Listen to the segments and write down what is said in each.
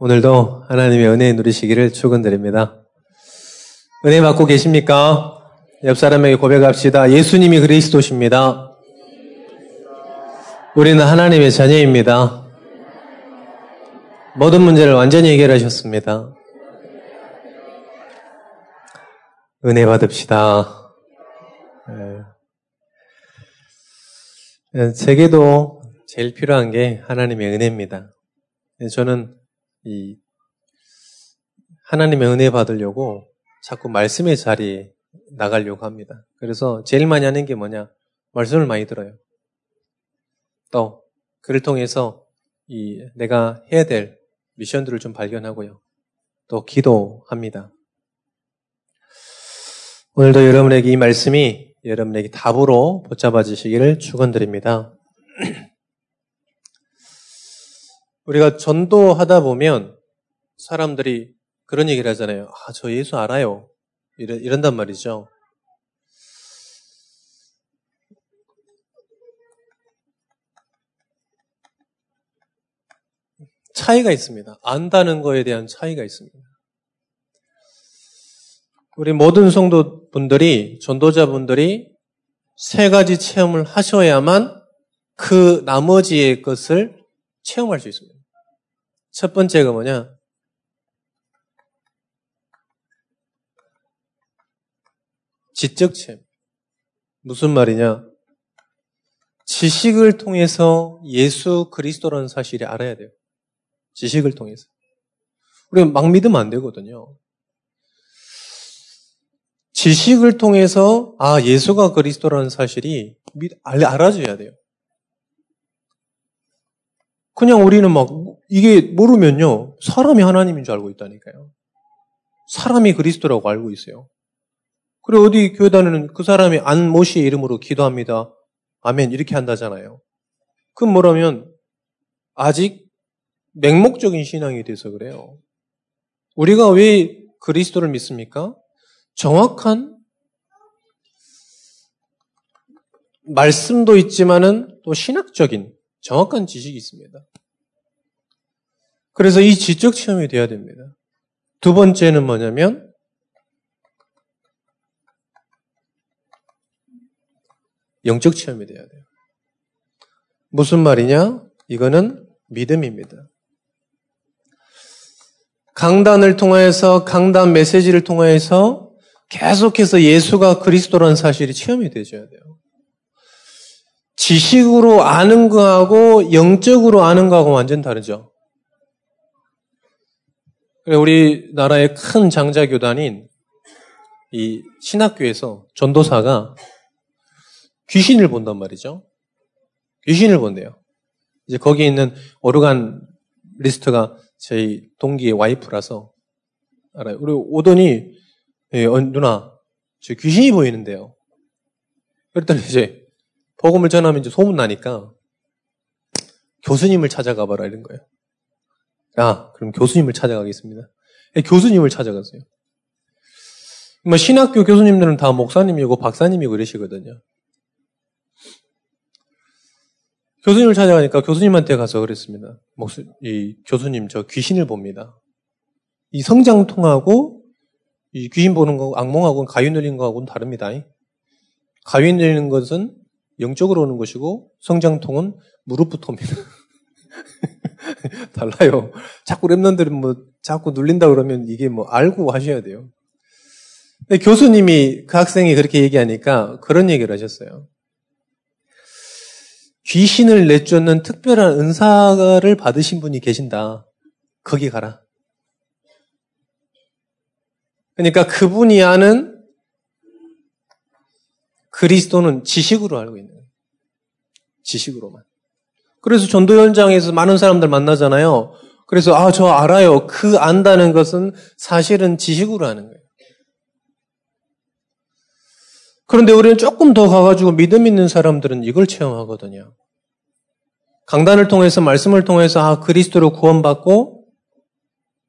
오늘도 하나님의 은혜 누리시기를 축원드립니다. 은혜 받고 계십니까? 옆 사람에게 고백합시다. 예수님이 그리스도십니다. 우리는 하나님의 자녀입니다. 모든 문제를 완전히 해결하셨습니다. 은혜 받읍시다. 제게도 제일 필요한 게 하나님의 은혜입니다. 저는 이 하나님의 은혜 받으려고 자꾸 말씀의 자리에 나가려고 합니다. 그래서 제일 많이 하는 게 뭐냐? 말씀을 많이 들어요. 또 그를 통해서 이 내가 해야 될 미션들을 좀 발견하고요. 또 기도합니다. 오늘도 여러분에게 이 말씀이 여러분에게 답으로 붙잡아지시기를 축원드립니다. 우리가 전도하다 보면 사람들이 그런 얘기를 하잖아요. 아, 저 예수 알아요. 이런단 말이죠. 차이가 있습니다. 안다는 거에 대한 차이가 있습니다. 우리 모든 성도분들이, 전도자분들이 세 가지 체험을 하셔야만 그 나머지의 것을 체험할 수 있습니다. 첫 번째가 뭐냐? 지적 체험. 무슨 말이냐? 지식을 통해서 예수 그리스도라는 사실을 알아야 돼요. 지식을 통해서. 우리가 막 믿으면 안 되거든요. 지식을 통해서 아 예수가 그리스도라는 사실이 알아줘야 돼요. 그냥 우리는 막 이게 모르면요. 사람이 하나님인 줄 알고 있다니까요. 사람이 그리스도라고 알고 있어요. 그리고 어디 교회 다니는 그 사람이 안 모 씨의 이름으로 기도합니다. 아멘 이렇게 한다잖아요. 그럼 뭐라면 아직 맹목적인 신앙이 돼서 그래요. 우리가 왜 그리스도를 믿습니까? 정확한 말씀도 있지만은 또 신학적인 정확한 지식이 있습니다. 그래서 이 지적 체험이 돼야 됩니다. 두 번째는 뭐냐면 영적 체험이 돼야 돼요. 무슨 말이냐? 이거는 믿음입니다. 강단을 통해서 강단 메시지를 통해서 계속해서 예수가 그리스도라는 사실이 체험이 되어줘야 돼요. 지식으로 아는 거하고 영적으로 아는 거하고 완전 다르죠. 우리나라의 큰 장자교단인 이 신학교에서 전도사가 귀신을 본단 말이죠. 귀신을 본대요. 이제 거기에 있는 오르간 리스트가 저희 동기의 와이프라서 알아요. 우리 오더니 예, 누나, 저 귀신이 보이는데요. 그랬더니 이제, 복음을 전하면 이제 소문나니까, 교수님을 찾아가 봐라, 이런 거예요. 아, 그럼 교수님을 찾아가겠습니다. 예, 교수님을 찾아가세요. 뭐, 신학교 교수님들은 다 목사님이고 박사님이고 그러시거든요. 교수님을 찾아가니까 교수님한테 가서 그랬습니다. 교수님, 저 귀신을 봅니다. 이 성장통하고, 이 귀신 보는 거, 악몽하고는 가위 눌리는 거하고는 다릅니다. 가위 눌리는 것은 영적으로 오는 것이고 성장통은 무릎부터 옵니다. 달라요. 자꾸 랩런들은 뭐 자꾸 눌린다 그러면 이게 뭐 알고 하셔야 돼요. 근데 교수님이 그 학생이 그렇게 얘기하니까 그런 얘기를 하셨어요. 귀신을 내쫓는 특별한 은사를 받으신 분이 계신다. 거기 가라. 그러니까 그분이 아는 그리스도는 지식으로 알고 있는 거예요. 지식으로만. 그래서 전도 현장에서 많은 사람들 만나잖아요. 그래서 아, 저 알아요. 그 안다는 것은 사실은 지식으로 아는 거예요. 그런데 우리는 조금 더 가가지고 믿음 있는 사람들은 이걸 체험하거든요. 강단을 통해서 말씀을 통해서 아, 그리스도로 구원받고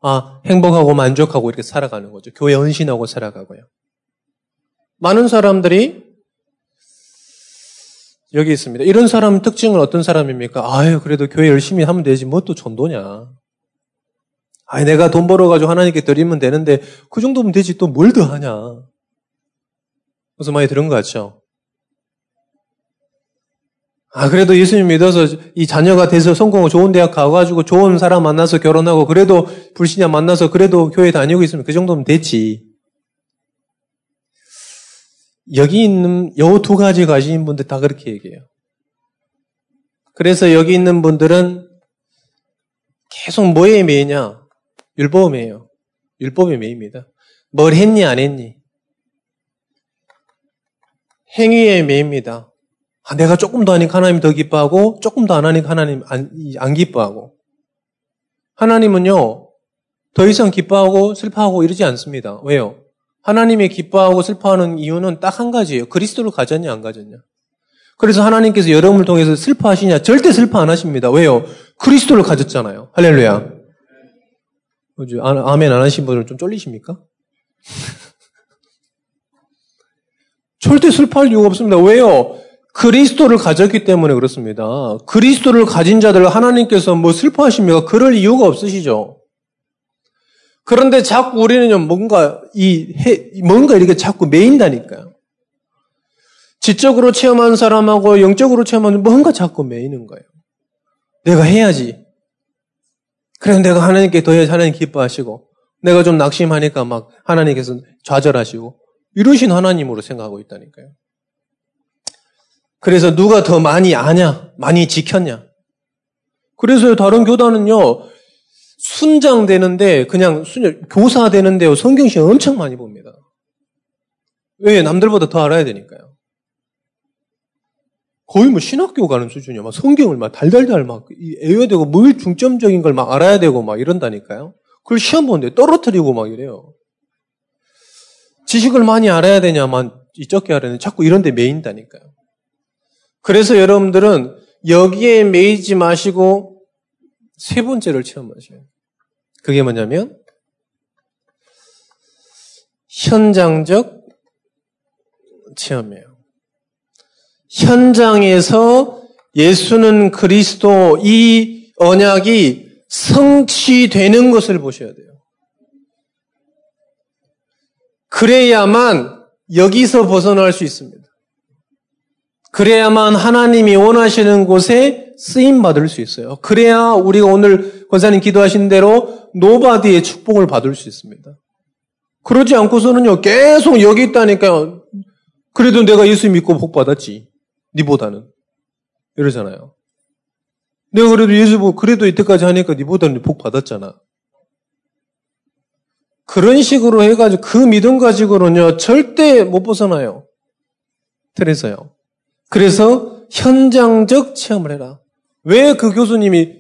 아, 행복하고 만족하고 이렇게 살아가는 거죠. 교회 헌신하고 살아가고요. 많은 사람들이 여기 있습니다. 이런 사람 특징은 어떤 사람입니까? 아유, 그래도 교회 열심히 하면 되지. 뭐 또 전도냐. 아니, 내가 돈 벌어가지고 하나님께 드리면 되는데, 그 정도면 되지. 또 뭘 더 하냐. 무슨 많이 들은 것 같죠? 아, 그래도 예수님 믿어서 이 자녀가 돼서 성공하고 좋은 대학 가가지고 좋은 사람 만나서 결혼하고 그래도 불신자 만나서 그래도 교회 다니고 있으면 그 정도면 됐지. 여기 있는 요 두 가지 가진 분들 다 그렇게 얘기해요. 그래서 여기 있는 분들은 계속 뭐에 매이냐? 율법이에요. 율법에 매입니다. 뭘 했니 안 했니? 행위에 매입니다. 아, 내가 조금 더 하니까 하나님 더 기뻐하고, 조금 더 안 하니까 하나님 안 기뻐하고. 하나님은요, 더 이상 기뻐하고 슬퍼하고 이러지 않습니다. 왜요? 하나님이 기뻐하고 슬퍼하는 이유는 딱 한 가지예요. 그리스도를 가졌냐, 안 가졌냐. 그래서 하나님께서 여러분을 통해서 슬퍼하시냐? 절대 슬퍼 안 하십니다. 왜요? 그리스도를 가졌잖아요. 할렐루야. 아멘 안 하신 분은 좀 쫄리십니까? 절대 슬퍼할 이유가 없습니다. 왜요? 그리스도를 가졌기 때문에 그렇습니다. 그리스도를 가진 자들 하나님께서 뭐 슬퍼하십니까? 그럴 이유가 없으시죠. 그런데 자꾸 우리는요, 뭔가 이렇게 자꾸 매인다니까요. 지적으로 체험한 사람하고 영적으로 체험한 뭔가 자꾸 매이는 거예요. 내가 해야지. 그래서 내가 하나님께 더 해야지 하나님 기뻐하시고, 내가 좀 낙심하니까 막 하나님께서 좌절하시고, 이러신 하나님으로 생각하고 있다니까요. 그래서 누가 더 많이 아냐? 많이 지켰냐? 그래서 다른 교단은요, 순장 되는데, 교사 되는데요, 성경시 엄청 많이 봅니다. 왜? 남들보다 더 알아야 되니까요. 거의 뭐 신학교 가는 수준이야. 막 성경을 막 달달달 막 애여되고, 뭘 중점적인 걸 막 알아야 되고 막 이런다니까요. 그걸 시험 보는데 떨어뜨리고 막 이래요. 지식을 많이 알아야 되냐만, 적게 알아야 되냐. 자꾸 이런 데 매인다니까요. 그래서 여러분들은 여기에 매이지 마시고 세 번째를 체험하셔요. 그게 뭐냐면 현장적 체험이에요. 현장에서 예수는 그리스도 이 언약이 성취되는 것을 보셔야 돼요. 그래야만 여기서 벗어날 수 있습니다. 그래야만 하나님이 원하시는 곳에 쓰임받을 수 있어요. 그래야 우리가 오늘 권사님 기도하신 대로 노바디의 축복을 받을 수 있습니다. 그러지 않고서는요, 계속 여기 있다니까요. 그래도 내가 예수 믿고 복받았지. 니보다는. 이러잖아요. 내가 그래도 예수 보고 그래도 이때까지 하니까 니보다는 복받았잖아. 그런 식으로 해가지고 그 믿음 가지고는요, 절대 못 벗어나요. 그래서요. 그래서 현장적 체험을 해라. 왜 그 교수님이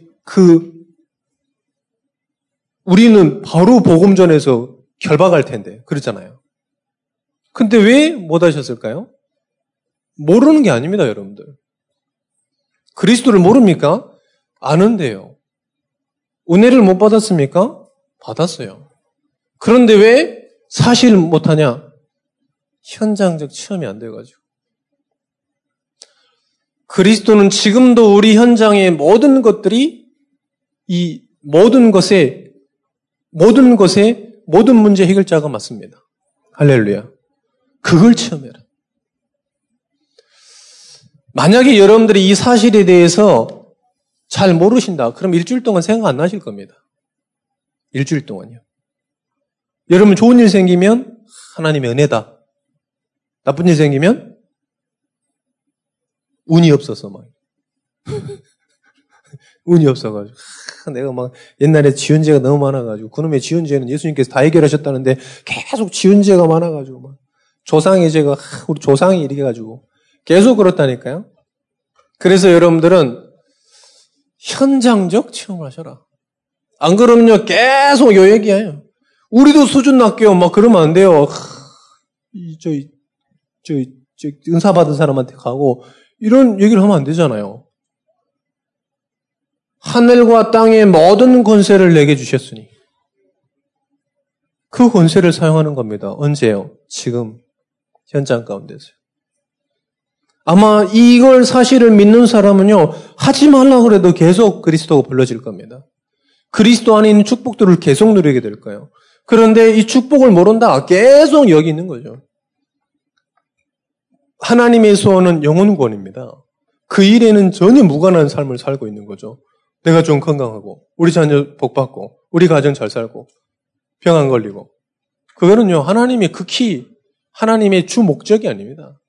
우리는 바로 복음전에서 결박할 텐데 그랬잖아요. 근데 왜 못 하셨을까요? 모르는 게 아닙니다, 여러분들. 그리스도를 모릅니까? 아는데요. 은혜를 못 받았습니까? 받았어요. 그런데 왜 사실 못 하냐? 현장적 체험이 안 돼가지고. 그리스도는 지금도 우리 현장의 모든 것들이 이 모든 것에 모든 문제 해결자가 맞습니다. 할렐루야. 그걸 체험해라. 만약에 여러분들이 이 사실에 대해서 잘 모르신다. 그럼 일주일 동안 생각 안 나실 겁니다. 일주일 동안요. 여러분 좋은 일 생기면 하나님의 은혜다. 나쁜 일 생기면 운이 없어서 막. 운이 없어가지고. 내가 막 옛날에 지은 죄가 너무 많아가지고. 그놈의 지은 죄는 예수님께서 다 해결하셨다는데 계속 지은 죄가 많아가지고. 막 조상의 죄가, 우리 조상이 이렇게 가지고. 계속 그렇다니까요. 그래서 여러분들은 현장적 체험을 하셔라. 안 그러면요, 계속 요 얘기예요. 우리도 수준 낮게요. 막 그러면 안 돼요. 은사 받은 사람한테 가고. 이런 얘기를 하면 안 되잖아요. 하늘과 땅의 모든 권세를 내게 주셨으니 그 권세를 사용하는 겁니다. 언제요? 지금 현장 가운데서. 아마 이걸 사실을 믿는 사람은요, 하지 말라고 해도 계속 그리스도가 불러질 겁니다. 그리스도 안에 있는 축복들을 계속 누리게 될 거예요. 그런데 이 축복을 모른다? 계속 여기 있는 거죠. 하나님의 소원은 영혼 구원입니다. 그 일에는 전혀 무관한 삶을 살고 있는 거죠. 내가 좀 건강하고, 우리 자녀 복 받고, 우리 가정 잘 살고, 병 안 걸리고. 그거는요, 하나님의 극히, 하나님의 주 목적이 아닙니다.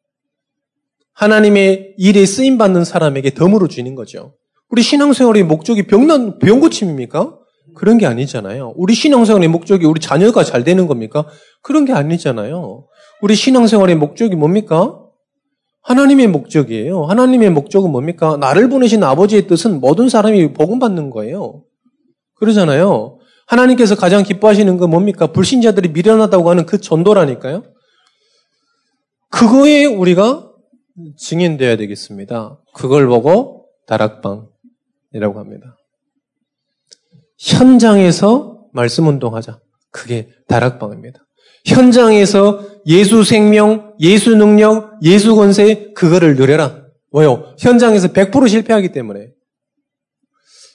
하나님의 일에 쓰임받는 사람에게 덤으로 주는 거죠. 우리 신앙생활의 목적이 병 고침입니까? 그런 게 아니잖아요. 우리 신앙생활의 목적이 우리 자녀가 잘 되는 겁니까? 그런 게 아니잖아요. 우리 신앙생활의 목적이 뭡니까? 하나님의 목적이에요. 하나님의 목적은 뭡니까? 나를 보내신 아버지의 뜻은 모든 사람이 복음 받는 거예요. 그러잖아요. 하나님께서 가장 기뻐하시는 건 뭡니까? 불신자들이 미련하다고 하는 그 전도라니까요. 그거에 우리가 증인되어야 되겠습니다. 그걸 보고 다락방이라고 합니다. 현장에서 말씀 운동하자. 그게 다락방입니다. 현장에서 예수 생명, 예수 능력, 예수 권세 그거를 누려라. 왜요? 현장에서 100% 실패하기 때문에.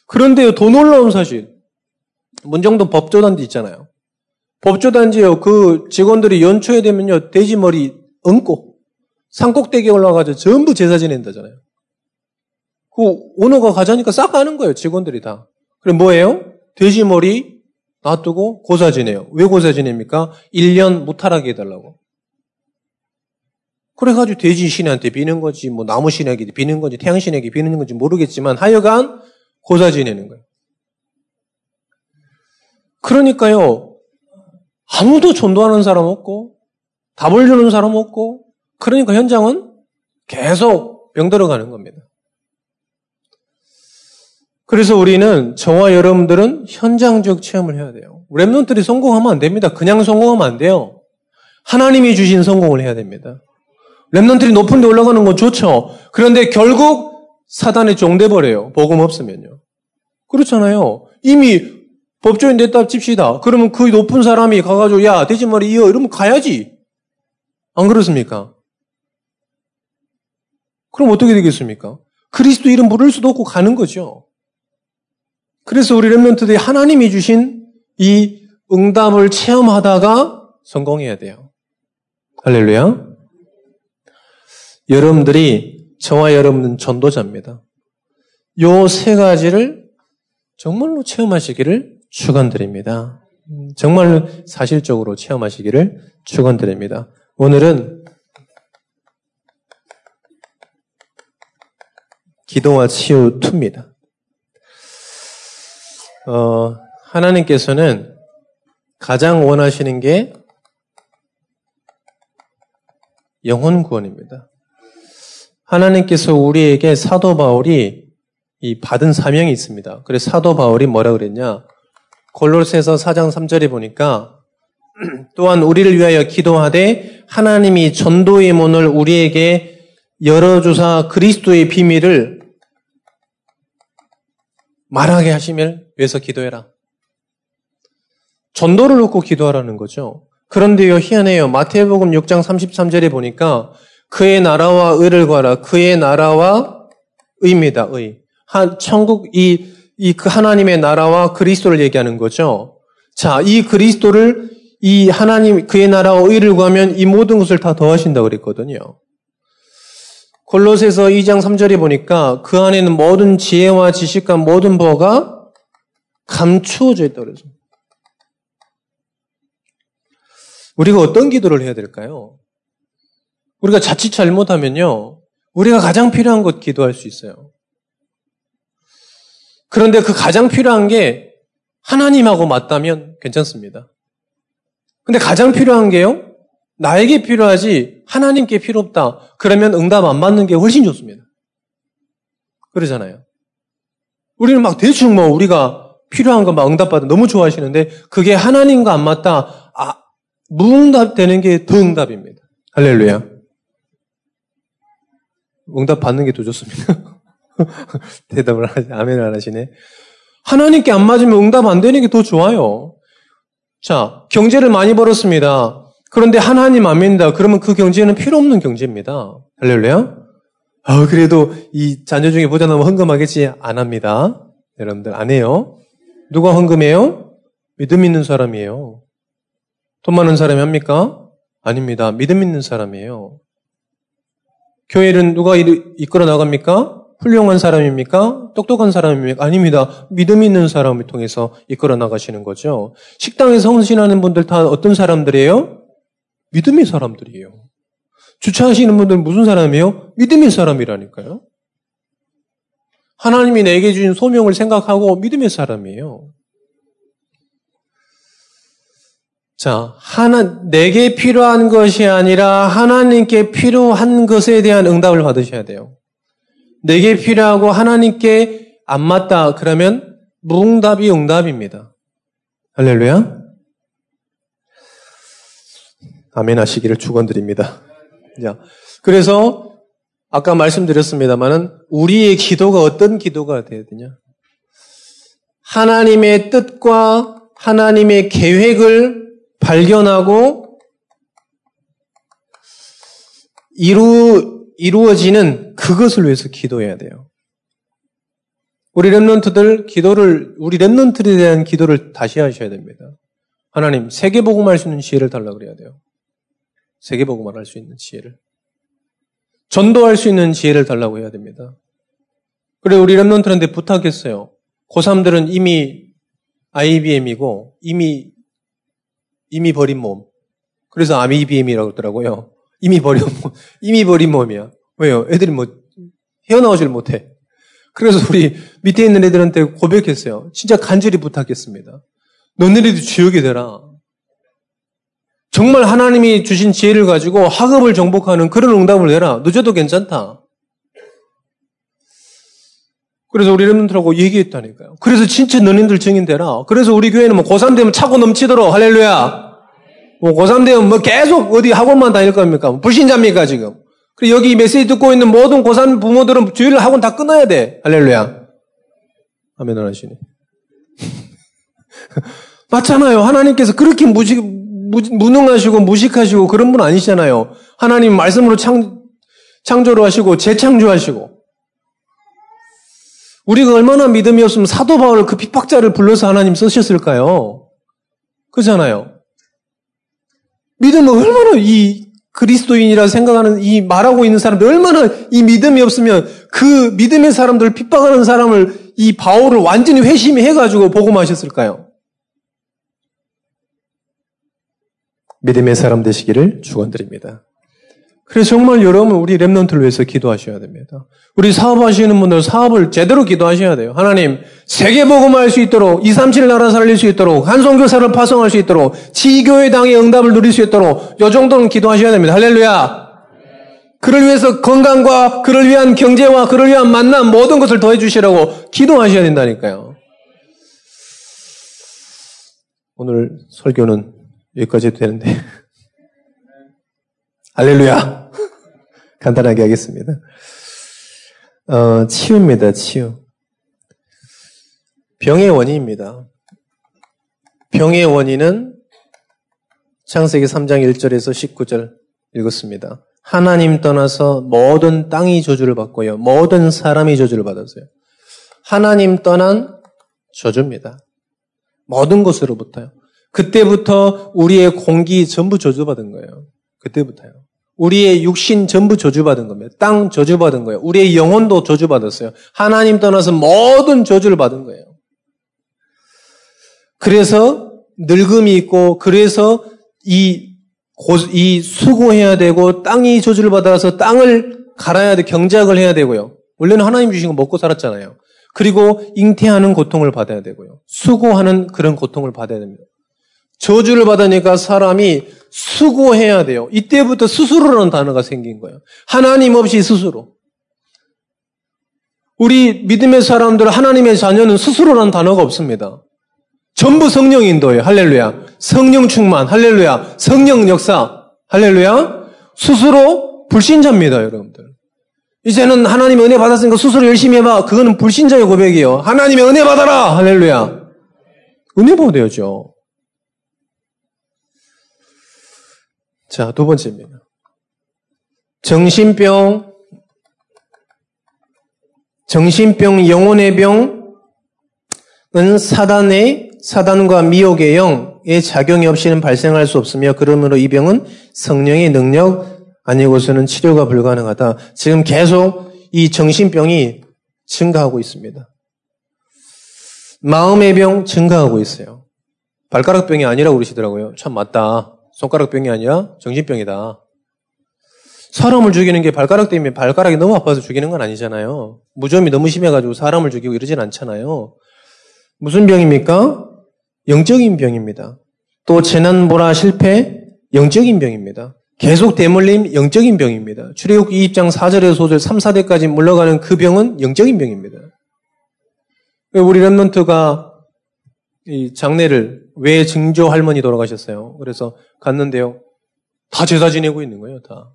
그런데요, 더 놀라운 사실. 문정동 법조단지 있잖아요. 법조단지요, 그 직원들이 연초에 되면요, 돼지머리 얹고 산꼭대기에 올라가서 전부 제사 지낸다잖아요. 그 오너가 가자니까 싹 가는 거예요, 직원들이 다. 그럼 뭐예요? 돼지머리 놔두고 고사 지내요. 왜 고사 지냅니까? 1년 무탈하게 해달라고. 그래가지고 돼지 신한테 비는 건지, 뭐 나무 신에게 비는 건지, 태양 신에게 비는 건지 모르겠지만 하여간 고사 지내는 거예요. 그러니까요, 아무도 전도하는 사람 없고, 답을 주는 사람 없고, 그러니까 현장은 계속 병들어가는 겁니다. 그래서 우리는, 저와 여러분들은 현장적 체험을 해야 돼요. 렘넌트들이 성공하면 안 됩니다. 그냥 성공하면 안 돼요. 하나님이 주신 성공을 해야 됩니다. 렘넌트들이 높은 데 올라가는 건 좋죠. 그런데 결국 사단에 종돼버려요. 복음 없으면요. 그렇잖아요. 이미 법조인 됐다 칩시다. 그러면 그 높은 사람이 가가지고, 야, 돼지머리 이어. 이러면 가야지. 안 그렇습니까? 그럼 어떻게 되겠습니까? 그리스도 이름 부를 수도 없고 가는 거죠. 그래서 우리 렘넌트들이 하나님이 주신 이 응답을 체험하다가 성공해야 돼요. 할렐루야. 여러분들이, 저와 여러분은 전도자입니다. 요 세 가지를 정말로 체험하시기를 축원드립니다. 정말로 사실적으로 체험하시기를 축원드립니다. 오늘은 기도와 치유 2입니다. 하나님께서는 가장 원하시는 게 영혼 구원입니다. 하나님께서 우리에게 사도 바울이 이 받은 사명이 있습니다. 그래서 사도 바울이 뭐라 그랬냐? 골로새서 4장 3절에 보니까 또한 우리를 위하여 기도하되 하나님이 전도의 문을 우리에게 열어주사 그리스도의 비밀을 말하게 하시면 위해서 기도해라. 전도를 놓고 기도하라는 거죠. 그런데요, 희한해요. 마태복음 6장 33절에 보니까 그의 나라와 의를 구하라. 그의 나라와 의입니다. 의. 천국 그 하나님의 나라와 그리스도를 얘기하는 거죠. 자, 이 그리스도를 이 하나님 그의 나라와 의를 구하면 이 모든 것을 다 더하신다 그랬거든요. 골로새서 2장 3절에 보니까 그 안에는 모든 지혜와 지식과 모든 법가 감추어져 있다고 그래서. 우리가 어떤 기도를 해야 될까요? 우리가 자칫 잘못하면요, 우리가 가장 필요한 것 기도할 수 있어요. 그런데 그 가장 필요한 게 하나님하고 맞다면 괜찮습니다. 근데 가장 필요한 게요, 나에게 필요하지 하나님께 필요 없다. 그러면 응답 안 받는 게 훨씬 좋습니다. 그러잖아요. 우리는 막 대충 뭐 우리가 필요한 거 막 응답받아 너무 좋아하시는데 그게 하나님과 안 맞다. 무응답 되는 게 더 응답입니다. 할렐루야. 응답 받는 게 더 좋습니다. 대답을 하지, 아멘을 안 하시네. 하나님께 안 맞으면 응답 안 되는 게 더 좋아요. 자, 경제를 많이 벌었습니다. 그런데 하나님 안 믿는다. 그러면 그 경제는 필요 없는 경제입니다. 할렐루야. 그래도 이 자녀 중에 보자 나면 헌금하겠지? 안 합니다. 여러분들 안 해요. 누가 헌금해요? 믿음 있는 사람이에요. 돈 많은 사람이 합니까? 아닙니다. 믿음 있는 사람이에요. 교회는 누가 이끌어 나갑니까? 훌륭한 사람입니까? 똑똑한 사람입니까? 아닙니다. 믿음 있는 사람을 통해서 이끌어 나가시는 거죠. 식당에 헌신하는 분들 다 어떤 사람들이에요? 믿음의 사람들이에요. 주차하시는 분들은 무슨 사람이에요? 믿음의 사람이라니까요. 하나님이 내게 주신 소명을 생각하고 믿음의 사람이에요. 자, 내게 필요한 것이 아니라 하나님께 필요한 것에 대한 응답을 받으셔야 돼요. 내게 필요하고 하나님께 안 맞다 그러면 무응답이 응답입니다. 할렐루야. 아멘 하시기를 축원드립니다. 자, 그래서 아까 말씀드렸습니다만은 우리의 기도가 어떤 기도가 돼야 되냐? 하나님의 뜻과 하나님의 계획을 발견하고 이루어지는 그것을 위해서 기도해야 돼요. 우리 렘넌트들에 대한 기도를 다시 하셔야 됩니다. 하나님, 세계복음할 수 있는 지혜를 달라 그래야 돼요. 세계복음을 할 수 있는 지혜를. 전도할 수 있는 지혜를 달라고 해야 됩니다. 그래서 우리 렘넌트한테 부탁했어요. 고3들은 이미 IBM이고 이미 버린 몸. 그래서 IBM이라고 그러더라고요. 이미 버린 몸이야. 왜요? 애들이 헤어나오질 못해. 그래서 우리 밑에 있는 애들한테 고백했어요. 진짜 간절히 부탁했습니다. 너네들도 지옥이 되라. 정말 하나님이 주신 지혜를 가지고 학업을 정복하는 그런 응답을 내라. 늦어도 괜찮다. 그래서 우리 여러분들하고 얘기했다니까요. 그래서 진짜 너희들 증인되라. 그래서 우리 교회는 고3 되면 차고 넘치도록 할렐루야. 고3 되면 계속 어디 학원만 다닐 겁니까? 불신자입니까 지금? 그리고 여기 메시지 듣고 있는 모든 고3 부모들은 주일 학원 다 끊어야 돼. 할렐루야. 아멘 안 하시네. 맞잖아요. 하나님께서 그렇게 무능하시고 무식하시고 그런 분 아니시잖아요. 하나님 말씀으로 창조를 하시고 재창조하시고. 우리가 얼마나 믿음이 없으면 사도 바울 그 핍박자를 불러서 하나님 쓰셨을까요? 그잖아요. 믿음은 얼마나 이 그리스도인이라 생각하는 이 말하고 있는 사람들 얼마나 이 믿음이 없으면 그 믿음의 사람들을 핍박하는 사람을 이 바울을 완전히 회심해가지고 복음하셨을까요? 믿음의 사람 되시기를 축원드립니다. 그래서 정말 여러분 우리 렘넌트를 위해서 기도하셔야 됩니다. 우리 사업하시는 분들 사업을 제대로 기도하셔야 돼요. 하나님 세계복음화할 수 있도록 237 나라 살릴 수 있도록 한송교사를 파송할 수 있도록 지교회당의 응답을 누릴 수 있도록 이 정도는 기도하셔야 됩니다. 할렐루야. 그를 위해서 건강과 그를 위한 경제와 그를 위한 만남 모든 것을 더해 주시라고 기도하셔야 된다니까요. 오늘 설교는 여기까지 해도 되는데 할렐루야. 간단하게 하겠습니다. 치유입니다. 치유. 병의 원인입니다. 병의 원인은 창세기 3장 1절에서 19절 읽었습니다. 하나님 떠나서 모든 땅이 저주를 받고요. 모든 사람이 저주를 받았어요. 하나님 떠난 저주입니다. 모든 것으로부터요. 그때부터 우리의 공기 전부 저주받은 거예요. 그때부터요. 우리의 육신 전부 저주받은 겁니다. 땅 저주받은 거예요. 우리의 영혼도 저주받았어요. 하나님 떠나서 모든 저주를 받은 거예요. 그래서 늙음이 있고 그래서 이 수고해야 되고 땅이 저주를 받아서 땅을 갈아야 돼 경작을 해야 되고요. 원래는 하나님 주신 거 먹고 살았잖아요. 그리고 잉태하는 고통을 받아야 되고요. 수고하는 그런 고통을 받아야 됩니다. 저주를 받으니까 사람이 수고해야 돼요. 이때부터 스스로라는 단어가 생긴 거예요. 하나님 없이 스스로. 우리 믿음의 사람들, 하나님의 자녀는 스스로라는 단어가 없습니다. 전부 성령 인도예요. 할렐루야. 성령 충만. 할렐루야. 성령 역사. 할렐루야. 스스로 불신자입니다. 여러분들. 이제는 하나님의 은혜 받았으니까 스스로 열심히 해봐. 그거는 불신자의 고백이에요. 하나님의 은혜 받아라. 할렐루야. 은혜 받아야죠. 자, 두 번째입니다. 정신병, 영혼의 병, 은 사단과 미혹의 영의 작용이 없이는 발생할 수 없으며 그러므로 이 병은 성령의 능력 아니고서는 치료가 불가능하다. 지금 계속 이 정신병이 증가하고 있습니다. 마음의 병 증가하고 있어요. 발가락병이 아니라고 그러시더라고요. 참 맞다. 손가락병이 아니라 정신병이다. 사람을 죽이는 게 발가락 때문에 발가락이 너무 아파서 죽이는 건 아니잖아요. 무좀이 너무 심해가지고 사람을 죽이고 이러진 않잖아요. 무슨 병입니까? 영적인 병입니다. 또 재난보라 실패? 영적인 병입니다. 계속 대물림? 영적인 병입니다. 출애굽기 2장 4절에서 5절 3, 4대까지 물러가는 그 병은 영적인 병입니다. 우리 랩런트가 이 장례를 왜 증조 할머니 돌아가셨어요. 그래서 갔는데요. 다 제사 지내고 있는 거예요. 다.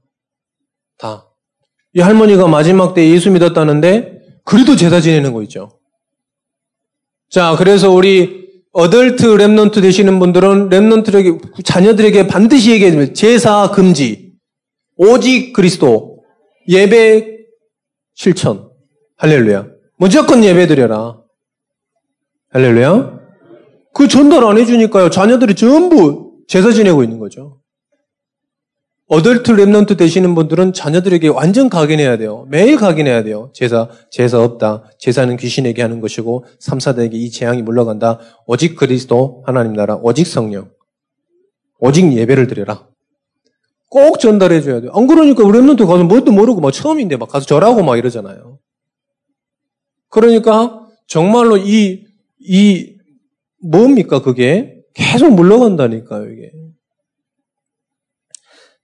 이 할머니가 마지막 때 예수 믿었다는데 그래도 제사 지내는 거 있죠. 자, 그래서 우리 어덜트 랩런트 되시는 분들은 랩런트에게 자녀들에게 반드시 얘기해주면 제사 금지, 오직 그리스도, 예배 실천, 할렐루야. 무조건 예배 드려라. 할렐루야. 그 전달 안 해주니까요. 자녀들이 전부 제사 지내고 있는 거죠. 어덜트 랩런트 되시는 분들은 자녀들에게 완전 각인해야 돼요. 매일 각인해야 돼요. 제사 없다. 제사는 귀신에게 하는 것이고 3, 4대에게 이 재앙이 물러간다. 오직 그리스도 하나님 나라, 오직 성령, 오직 예배를 드려라. 꼭 전달해 줘야 돼요. 안 그러니까 우리 랩런트 가서 뭣도 모르고 막 처음인데 막 가서 절하고 막 이러잖아요. 그러니까 정말로 이 뭡니까 그게? 계속 물러간다니까요 이게.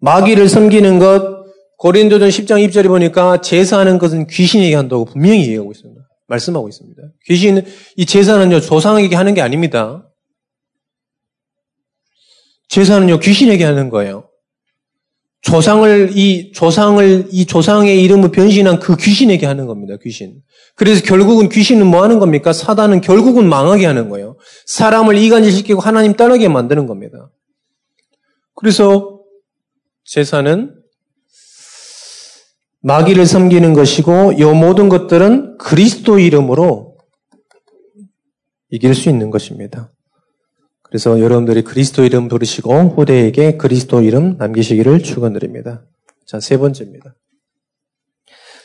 마귀를 섬기는 것, 고린도전 10장 2절에 보니까 제사하는 것은 귀신에게 한다고 분명히 얘기하고 있습니다. 말씀하고 있습니다. 귀신은, 이 제사는요, 조상에게 하는 게 아닙니다. 제사는요, 귀신에게 하는 거예요. 이 조상의 이름을 변신한 그 귀신에게 하는 겁니다, 귀신. 그래서 결국은 귀신은 뭐 하는 겁니까? 사단은 결국은 망하게 하는 거예요. 사람을 이간질시키고 하나님 떠나게 만드는 겁니다. 그래서, 제사는 마귀를 섬기는 것이고 이 모든 것들은 그리스도 이름으로 이길 수 있는 것입니다. 그래서 여러분들이 그리스도 이름 부르시고 후대에게 그리스도 이름 남기시기를 축원드립니다. 자, 세 번째입니다.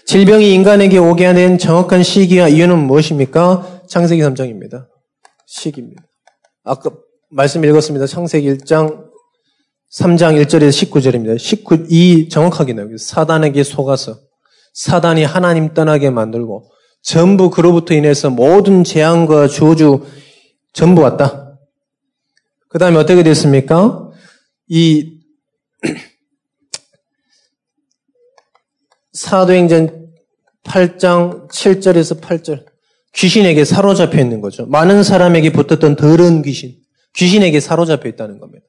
질병이 인간에게 오게 한 정확한 시기와 이유는 무엇입니까? 창세기 3장입니다. 시기입니다. 아까 말씀 읽었습니다. 창세기 1장 3장 1절에서 19절입니다. 19이 정확하게 나옵니다. 사단에게 속아서 사단이 하나님 떠나게 만들고 전부 그로부터 인해서 모든 재앙과 저주 전부 왔다. 그 다음에 어떻게 됐습니까? 이 사도행전 8장 7절에서 8절 귀신에게 사로잡혀 있는 거죠. 많은 사람에게 붙었던 더러운 귀신에게 사로잡혀 있다는 겁니다.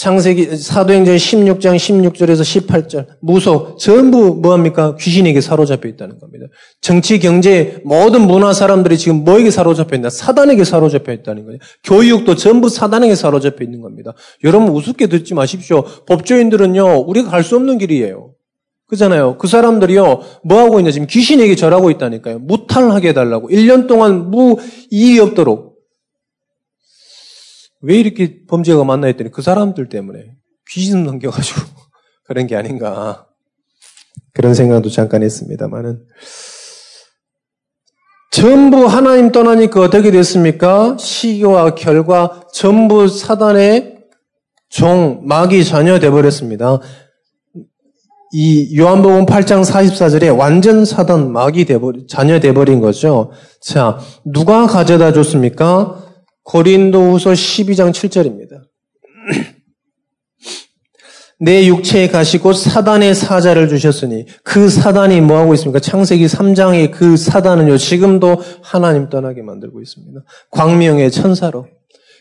창세기 사도행전 16장 16절에서 18절 무소 전부 뭐합니까? 귀신에게 사로잡혀 있다는 겁니다. 정치, 경제, 모든 문화 사람들이 지금 뭐에게 사로잡혀 있나? 사단에게 사로잡혀 있다는 거예요. 교육도 전부 사단에게 사로잡혀 있는 겁니다. 여러분 우습게 듣지 마십시오. 법조인들은요. 우리가 갈 수 없는 길이에요. 그잖아요. 그 사람들이요. 뭐하고 있냐? 지금 귀신에게 절하고 있다니까요. 무탈하게 해달라고. 1년 동안 이익이 없도록. 왜 이렇게 범죄가 많나 했더니 그 사람들 때문에 귀신 넘겨가지고 그런 게 아닌가 그런 생각도 잠깐 했습니다만은 전부 하나님 떠나니까 어떻게 됐습니까? 시기와 결과 전부 사단의 종 마귀 자녀 돼버렸습니다. 이 요한복음 8장 44절에 완전 사단 마귀 자녀 돼버린 거죠. 자, 누가 가져다 줬습니까? 고린도후서 12장 7절입니다. 내 육체에 가시고 사단의 사자를 주셨으니 그 사단이 뭐하고 있습니까? 창세기 3장의 그 사단은요. 지금도 하나님 떠나게 만들고 있습니다. 광명의 천사로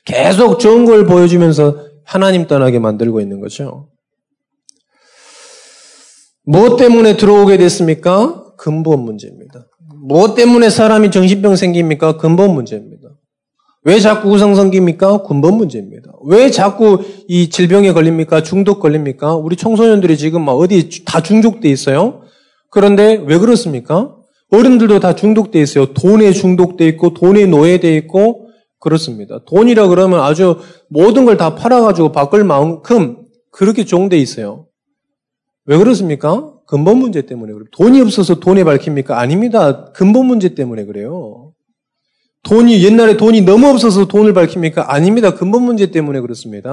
계속 좋은 걸 보여주면서 하나님 떠나게 만들고 있는 거죠. 무엇 때문에 들어오게 됐습니까? 근본 문제입니다. 무엇 때문에 사람이 정신병 생깁니까? 근본 문제입니다. 왜 자꾸 우상 섬깁니까? 근본 문제입니다. 왜 자꾸 이 질병에 걸립니까? 중독 걸립니까? 우리 청소년들이 지금 막 어디 다 중독돼 있어요? 그런데 왜 그렇습니까? 어른들도 다 중독돼 있어요. 돈에 중독돼 있고 돈에 노예돼 있고 그렇습니다. 돈이라 그러면 아주 모든 걸 다 팔아가지고 바꿀 만큼 그렇게 종돼 있어요. 왜 그렇습니까? 근본 문제 때문에 그래요. 돈이 없어서 돈에 밝힙니까? 아닙니다. 근본 문제 때문에 그래요. 돈이 옛날에 돈이 너무 없어서 돈을 밝힙니까? 아닙니다. 근본 문제 때문에 그렇습니다.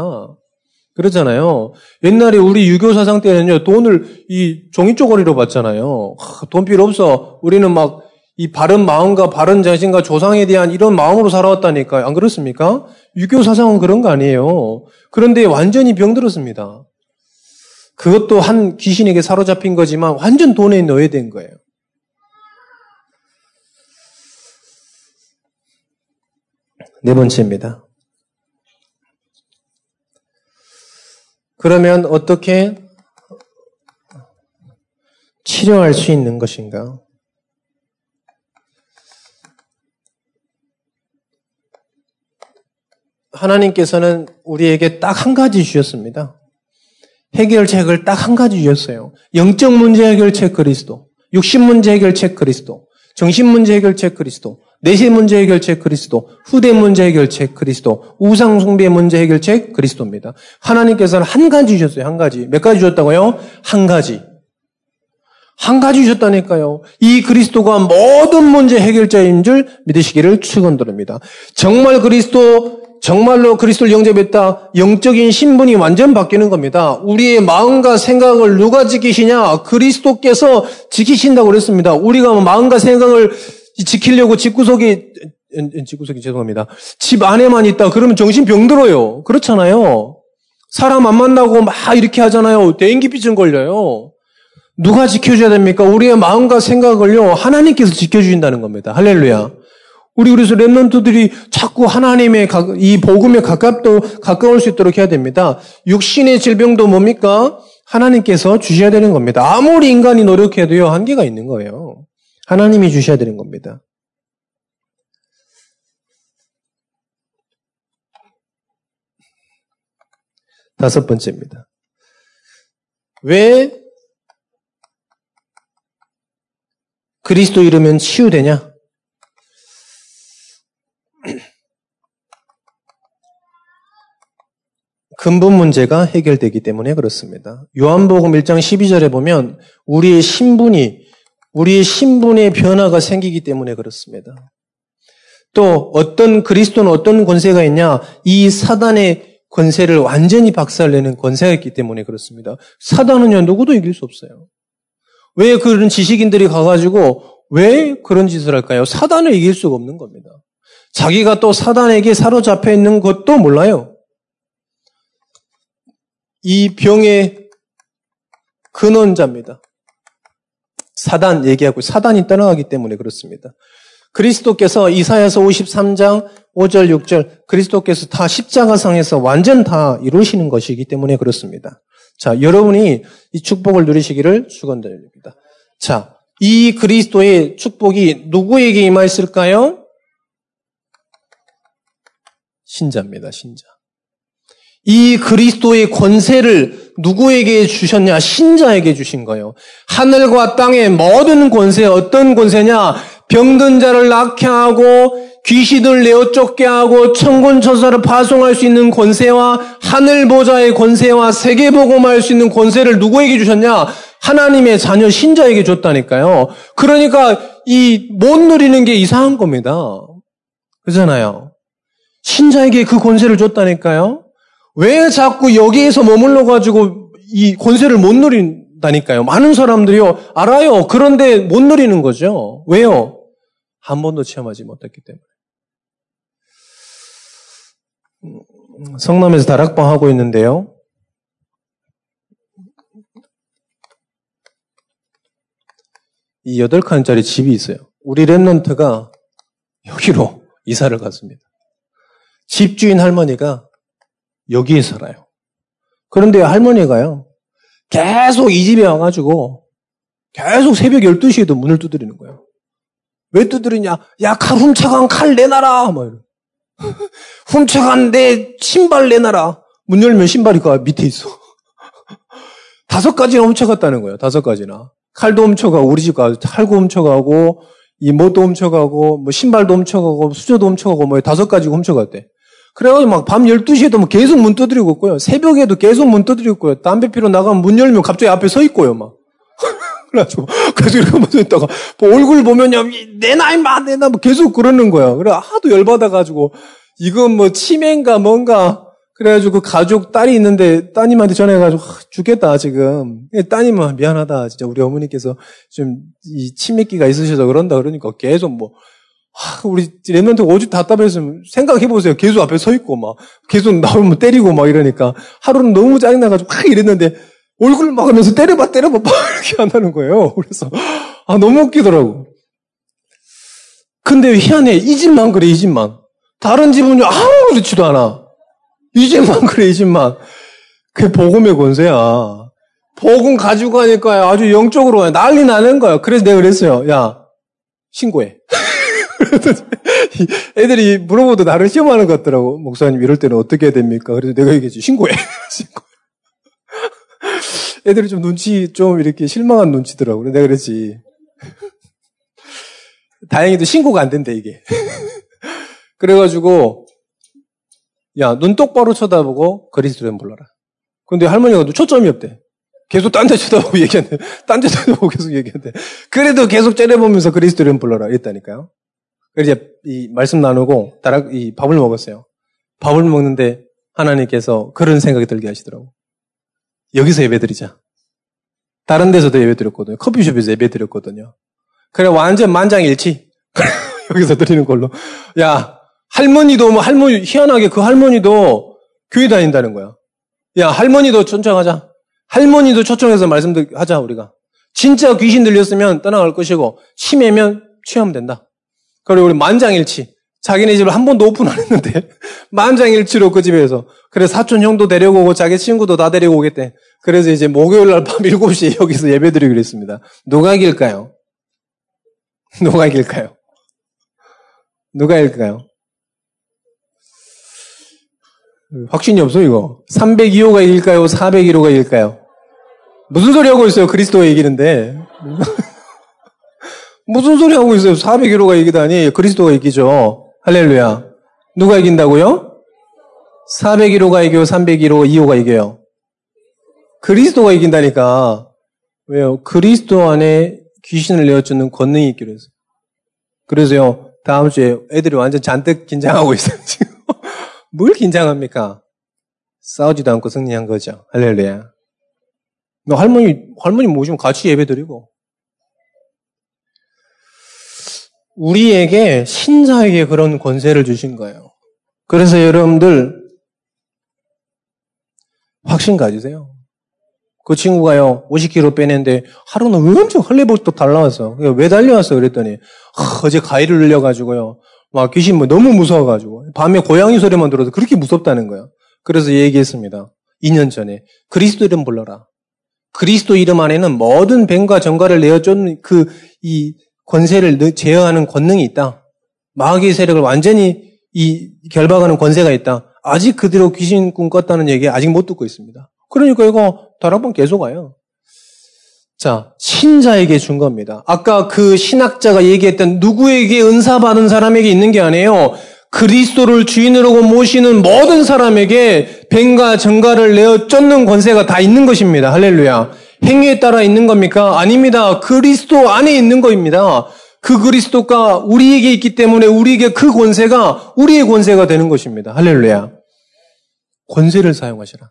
그렇잖아요. 옛날에 우리 유교 사상 때는요, 돈을 이 종이쪼가리로 받잖아요. 돈 필요 없어. 우리는 막 이 바른 마음과 바른 정신과 조상에 대한 이런 마음으로 살아왔다니까요. 안 그렇습니까? 유교 사상은 그런 거 아니에요. 그런데 완전히 병들었습니다. 그것도 한 귀신에게 사로잡힌 거지만 완전 돈에 노예된 거예요. 네 번째입니다. 그러면 어떻게 치료할 수 있는 것인가? 하나님께서는 우리에게 딱 한 가지 주셨습니다. 해결책을 딱 한 가지 주셨어요. 영적 문제 해결책 그리스도, 육신 문제 해결책 그리스도, 정신 문제 해결책 그리스도, 내세 문제 해결책 그리스도, 후대 문제 해결책 그리스도, 우상 숭배 문제 해결책 그리스도입니다. 하나님께서는 한 가지 주셨어요. 한 가지. 몇 가지 주셨다고요? 한 가지. 한 가지 주셨다니까요. 이 그리스도가 모든 문제 해결자인 줄 믿으시기를 축원드립니다. 정말 그리스도 정말로 그리스도를 영접했다. 영적인 신분이 완전 바뀌는 겁니다. 우리의 마음과 생각을 누가 지키시냐? 그리스도께서 지키신다고 그랬습니다. 우리가 마음과 생각을 지키려고 집구석이 죄송합니다. 집 안에만 있다. 그러면 정신 병들어요. 그렇잖아요. 사람 안 만나고 막 이렇게 하잖아요. 대인기피증 걸려요. 누가 지켜줘야 됩니까? 우리의 마음과 생각을요. 하나님께서 지켜주신다는 겁니다. 할렐루야. 우리 그래서 렘넌트들이 자꾸 하나님의 이 복음에 가까울 수 있도록 해야 됩니다. 육신의 질병도 뭡니까? 하나님께서 주셔야 되는 겁니다. 아무리 인간이 노력해도요, 한계가 있는 거예요. 하나님이 주셔야 되는 겁니다. 다섯 번째입니다. 왜 그리스도 이름은 치유되냐? 근본 문제가 해결되기 때문에 그렇습니다. 요한복음 1장 12절에 보면 우리의 신분의 변화가 생기기 때문에 그렇습니다. 또 어떤 그리스도는 어떤 권세가 있냐? 이 사단의 권세를 완전히 박살내는 권세가 있기 때문에 그렇습니다. 사단은요, 누구도 이길 수 없어요. 왜 그런 지식인들이 가가지고 왜 그런 짓을 할까요? 사단을 이길 수가 없는 겁니다. 자기가 또 사단에게 사로잡혀 있는 것도 몰라요. 이 병의 근원자입니다. 사단 얘기하고 사단이 떠나가기 때문에 그렇습니다. 그리스도께서 이사야서 53장 5절 6절 그리스도께서 다 십자가상에서 완전 다 이루시는 것이기 때문에 그렇습니다. 자, 여러분이 이 축복을 누리시기를 축원드립니다. 자, 이 그리스도의 축복이 누구에게 임하였을까요? 신자입니다. 신자. 이 그리스도의 권세를 누구에게 주셨냐? 신자에게 주신 거예요. 하늘과 땅의 모든 권세, 어떤 권세냐? 병든 자를 낫게 하고 귀신을 내어쫓게 하고 천군천사를 파송할 수 있는 권세와 하늘 보좌의 권세와 세계 복음할 수 있는 권세를 누구에게 주셨냐? 하나님의 자녀 신자에게 줬다니까요. 그러니까 이 못 누리는 게 이상한 겁니다. 그러잖아요. 신자에게 그 권세를 줬다니까요. 왜 자꾸 여기에서 머물러가지고 이 권세를 못 누린다니까요. 많은 사람들이요, 알아요. 그런데 못 누리는 거죠. 왜요? 한 번도 체험하지 못했기 때문에. 성남에서 다락방 하고 있는데요. 이 8칸짜리 집이 있어요. 우리 랩런트가 여기로 이사를 갔습니다. 집주인 할머니가 여기에 살아요. 그런데 할머니가요, 계속 이 집에 와가지고 계속 새벽 12시에도 문을 두드리는 거예요. 왜 두드리냐? 야, 칼 훔쳐간 칼 내놔라! 막 이러고. 훔쳐간 내 신발 내놔라! 문 열면 신발이 그 밑에 있어. 5가지나 훔쳐갔다는 거예요. 5가지나. 칼도 훔쳐가고 우리 집 가서 칼도 훔쳐가고 이 못도 훔쳐가고 뭐 신발도 훔쳐가고 수저도 훔쳐가고 뭐 5가지 훔쳐갔대. 그래가지고 막 밤 12시에도 막 계속 문 두드리고 있고요. 새벽에도 계속 문 두드리고 있고요. 담배 피러 나가면 문 열면 갑자기 앞에 서 있고요. 막. 그래서 이러면서 있다가 뭐 얼굴 보면 내 나이 막 내 나이 막 계속 그러는 거야. 그래 하도 열받아가지고 이건 뭐 치매인가 뭔가 그래가지고 가족 딸이 있는데 따님한테 전화해가지고 죽겠다 지금. 따님아 미안하다 진짜 우리 어머니께서 좀 이 치매기가 있으셔서 그런다 그러니까 계속 뭐 우리 랩런트 오죽 답답했으면 생각해보세요. 계속 앞에 서 있고 막 계속 나오면 때리고 막 이러니까 하루는 너무 짜증나가지고 확 이랬는데. 얼굴 막 하면서 때려봐 이렇게 한다는 거예요. 그래서 아 너무 웃기더라고. 근데 희한해. 이 집만 그래. 이 집만. 다른 집은 아무 그렇지도 않아. 이 집만 그래. 이 집만. 그게 복음의 권세야. 복음 가지고 가니까 아주 영적으로 난리 나는 거야. 그래서 내가 그랬어요. 야 신고해. 애들이 물어보도 나를 시험하는 것 같더라고. 목사님 이럴 때는 어떻게 해야 됩니까? 그래서 내가 얘기했지. 신고해. 신고해. 애들이 좀 눈치, 좀 이렇게 실망한 눈치더라고. 내가 그랬지. 다행히도 신고가 안 된대, 이게. 그래가지고, 야, 눈 똑바로 쳐다보고 그리스도인 불러라. 근데 할머니가 초점이 없대. 계속 딴 데 쳐다보고 얘기한대. 딴 데 쳐다보고 계속 얘기한대. 그래도 계속 째려보면서 그리스도인 불러라. 이랬다니까요. 그래서 이제 이 말씀 나누고, 이 밥을 먹었어요. 밥을 먹는데 하나님께서 그런 생각이 들게 하시더라고. 여기서 예배드리자. 다른 데서도 예배드렸거든요. 커피숍에서 예배드렸거든요. 그래 완전 만장일치. 여기서 드리는 걸로. 야 할머니도 뭐 할머니 희한하게 그 할머니도 교회 다닌다는 거야. 야 할머니도 초청하자. 할머니도 초청해서 말씀하자 우리가. 진짜 귀신 들렸으면 떠나갈 것이고 치매면 취하면 된다. 그리고 우리 만장일치. 자기네 집을 한 번도 오픈 안 했는데 만장일치로 그 집에서 그래 사촌 형도 데려오고 자기 친구도 다 데리고 오겠대. 그래서 이제 목요일날 밤 7시에 여기서 예배드리기로 했습니다. 누가일까요? 누가일까요? 누가일까요? 확신이 없어 이거. 302호가 일까요? 401호가 일까요? 무슨 소리 하고 있어요? 그리스도가 이기는데. 무슨 소리 하고 있어요? 401호가 이기다니. 그리스도가 이기죠. 할렐루야. 누가 이긴다고요? 401호가 이겨요? 301호, 2호가 이겨요? 그리스도가 이긴다니까. 왜요? 그리스도 안에 귀신을 내어주는 권능이 있기로 했어요. 그래서요, 다음 주에 애들이 완전 잔뜩 긴장하고 있어요, 지금. 뭘 긴장합니까? 싸우지도 않고 승리한 거죠. 할렐루야. 너 할머니 모시면 같이 예배 드리고. 우리에게 신자에게 그런 권세를 주신 거예요. 그래서 여러분들 확신 가지세요. 그 친구가요 50kg 빼는데 하루는 엄청 헐레벌떡 달라왔어. 왜 달려왔어? 그랬더니 어제 가위를 눌려가지고요. 막 귀신 뭐 너무 무서워가지고 밤에 고양이 소리만 들어서 그렇게 무섭다는 거야. 그래서 얘기했습니다. 2년 전에 그리스도 이름 불러라. 그리스도 이름 안에는 모든 뱀과 전갈을 내어쫓는 그이 권세를 제어하는 권능이 있다. 마귀의 세력을 완전히 이 결박하는 권세가 있다. 아직 그대로 귀신 꿈꿨다는 얘기 아직 못 듣고 있습니다. 그러니까 이거 다락방 계속 와요. 자, 신자에게 준 겁니다. 아까 그 신학자가 얘기했던 누구에게 은사 받은 사람에게 있는 게 아니에요. 그리스도를 주인으로 모시는 모든 사람에게 뱀과 전갈을 내어 쫓는 권세가 다 있는 것입니다. 할렐루야. 행위에 따라 있는 겁니까? 아닙니다. 그리스도 안에 있는 거입니다. 그 그리스도가 우리에게 있기 때문에 우리에게 그 권세가 우리의 권세가 되는 것입니다. 할렐루야. 권세를 사용하시라.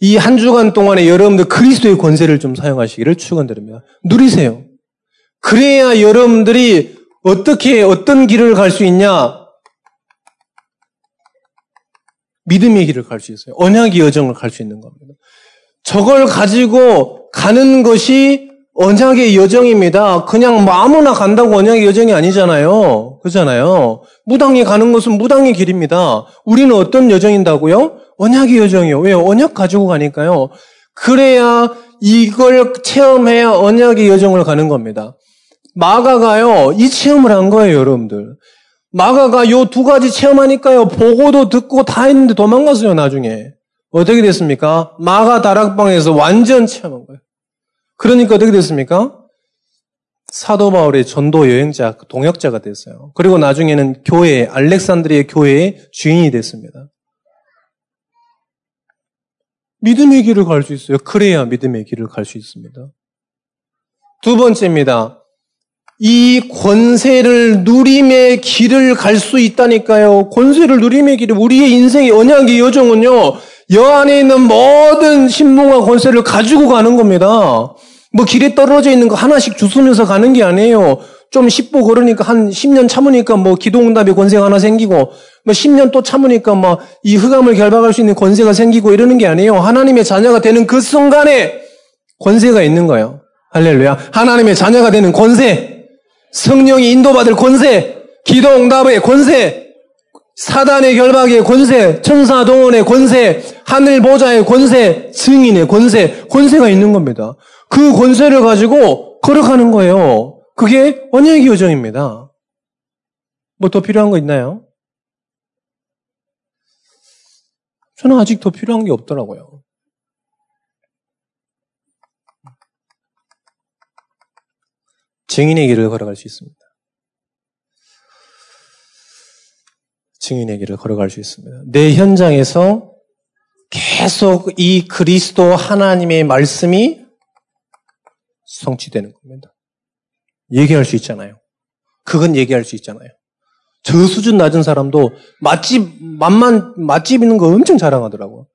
이 한 주간 동안에 여러분들 그리스도의 권세를 좀 사용하시기를 축원드립니다. 누리세요. 그래야 여러분들이 어떻게 어떤 길을 갈 수 있냐? 믿음의 길을 갈 수 있어요. 언약의 여정을 갈 수 있는 겁니다. 저걸 가지고 가는 것이 언약의 여정입니다. 그냥 뭐 아무나 간다고 언약의 여정이 아니잖아요. 그렇잖아요. 무당이 가는 것은 무당의 길입니다. 우리는 어떤 여정인다고요? 언약의 여정이요. 왜요? 언약 가지고 가니까요. 그래야 이걸 체험해야 언약의 여정을 가는 겁니다. 마가가요. 이 체험을 한 거예요, 여러분들. 마가가 요 2가지 체험하니까요. 보고도 듣고 다 했는데 도망갔어요, 나중에. 어떻게 됐습니까? 마가 다락방에서 완전 체험한 거예요. 그러니까 어떻게 됐습니까? 사도 바울의 전도 여행자, 동역자가 됐어요. 그리고 나중에는 교회, 알렉산드리아 교회의 주인이 됐습니다. 믿음의 길을 갈 수 있어요. 그래야 믿음의 길을 갈 수 있습니다. 두 번째입니다. 이 권세를 누림의 길을 갈 수 있다니까요. 권세를 누림의 길을, 우리의 인생의 언약의 여정은요, 여 안에 있는 모든 신봉과 권세를 가지고 가는 겁니다. 뭐 길에 떨어져 있는 거 하나씩 주우면서 가는 게 아니에요. 좀 씹고 걸으니까 한 10년 참으니까 뭐 기도응답의 권세가 하나 생기고, 뭐 10년 또 참으니까 뭐 이 흑암을 결박할 수 있는 권세가 생기고 이러는 게 아니에요. 하나님의 자녀가 되는 그 순간에 권세가 있는 거예요. 할렐루야. 하나님의 자녀가 되는 권세, 성령이 인도받을 권세, 기도응답의 권세, 사단의 결박의 권세, 천사동원의 권세, 하늘보좌의 권세, 증인의 권세, 권세가 있는 겁니다. 그 권세를 가지고 걸어가는 거예요. 그게 언약의 여정입니다. 뭐 더 필요한 거 있나요? 저는 아직 더 필요한 게 없더라고요. 증인의 길을 걸어갈 수 있습니다. 증인의 길을 걸어갈 수 있습니다. 내 현장에서 계속 이 그리스도 하나님의 말씀이 성취되는 겁니다. 얘기할 수 있잖아요. 그건 얘기할 수 있잖아요. 저 수준 낮은 사람도 맛집 있는 거 엄청 자랑하더라고요.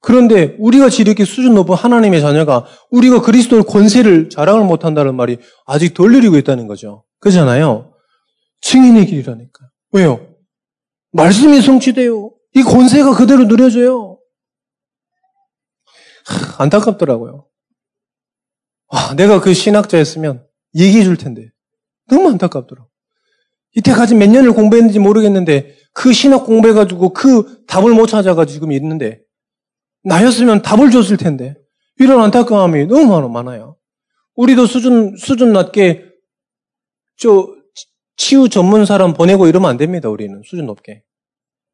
그런데 우리가 이렇게 수준 높은 하나님의 자녀가 우리가 그리스도의 권세를 자랑을 못한다는 말이 아직 덜 누리고 있다는 거죠. 그렇잖아요. 증인의 길이라니까. 왜요? 말씀이 성취돼요. 이 권세가 그대로 누려져요. 안타깝더라고요. 내가 그 신학자였으면 얘기해 줄 텐데. 너무 안타깝더라고. 이때까지 몇 년을 공부했는지 모르겠는데 그 신학 공부해가지고 그 답을 못 찾아가지고 지금 있는데, 나였으면 답을 줬을 텐데. 이런 안타까움이 너무 많아요. 우리도 수준 낮게 치유 전문 사람 보내고 이러면 안 됩니다. 우리는 수준 높게.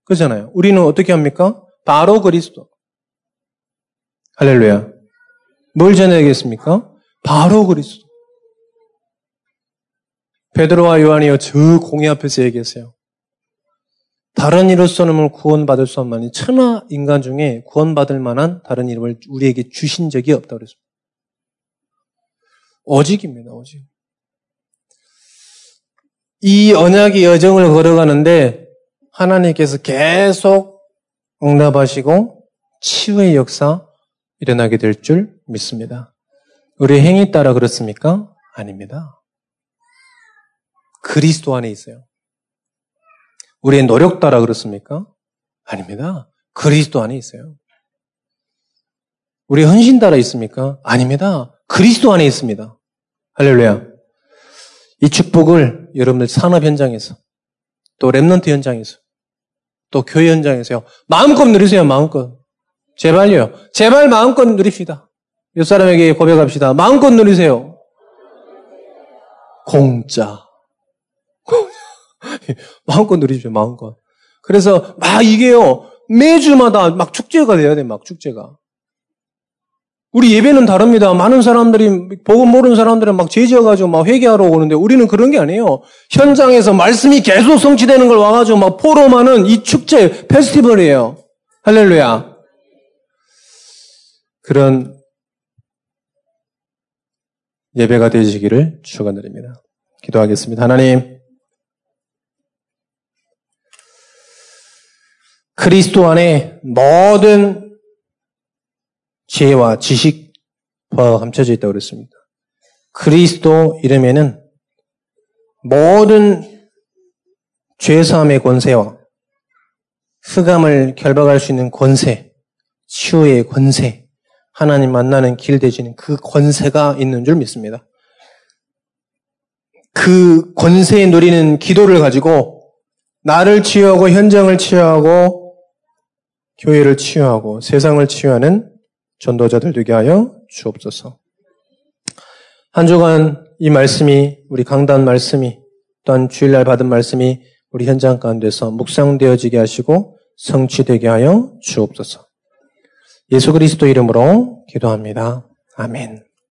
그렇잖아요. 우리는 어떻게 합니까? 바로 그리스도. 할렐루야. 뭘 전해야겠습니까? 바로 그리스도. 베드로와 요한이요, 저 공회 앞에서 얘기했어요. 다른 이로서는 구원받을 수 없나니 천하 인간 중에 구원받을 만한 다른 이름을 우리에게 주신 적이 없다고 그랬습니다. 오직입니다. 오직. 이 언약의 여정을 걸어가는데 하나님께서 계속 응답하시고 치유의 역사 일어나게 될 줄 믿습니다. 우리의 행위 따라 그렇습니까? 아닙니다. 그리스도 안에 있어요. 우리의 노력 따라 그렇습니까? 아닙니다. 그리스도 안에 있어요. 우리의 헌신 따라 있습니까? 아닙니다. 그리스도 안에 있습니다. 할렐루야. 이 축복을 여러분들 산업 현장에서, 또 렘넌트 현장에서, 또 교회 현장에서요, 마음껏 누리세요. 마음껏. 제발요. 제발 마음껏 누립시다. 옆사람에게 고백합시다. 마음껏 누리세요. 공짜. 마음껏 누리십시오. 마음껏. 그래서 막 이게요, 매주마다 막 축제가 돼야 돼. 막 축제가. 우리 예배는 다릅니다. 많은 사람들이, 복음 모르는 사람들은 막 제지어가지고 막 회개하러 오는데, 우리는 그런 게 아니에요. 현장에서 말씀이 계속 성취되는 걸 와가지고 막 포럼하는 이 축제, 페스티벌이에요. 할렐루야. 그런 예배가 되시기를 축원드립니다. 기도하겠습니다. 하나님, 그리스도 안에 모든 지혜와 지식과 감춰져 있다고 그랬습니다. 그리스도 이름에는 모든 죄사함의 권세와 흑암을 결박할 수 있는 권세, 치유의 권세, 하나님 만나는 길 되시는 그 권세가 있는 줄 믿습니다. 그 권세에 누리는 기도를 가지고 나를 치유하고 현장을 치유하고 교회를 치유하고 세상을 치유하는 전도자들 되게 하여 주옵소서. 한 주간 이 말씀이, 우리 강단 말씀이, 또한 주일날 받은 말씀이 우리 현장 가운데서 묵상되어지게 하시고 성취되게 하여 주옵소서. 예수 그리스도 이름으로 기도합니다. 아멘.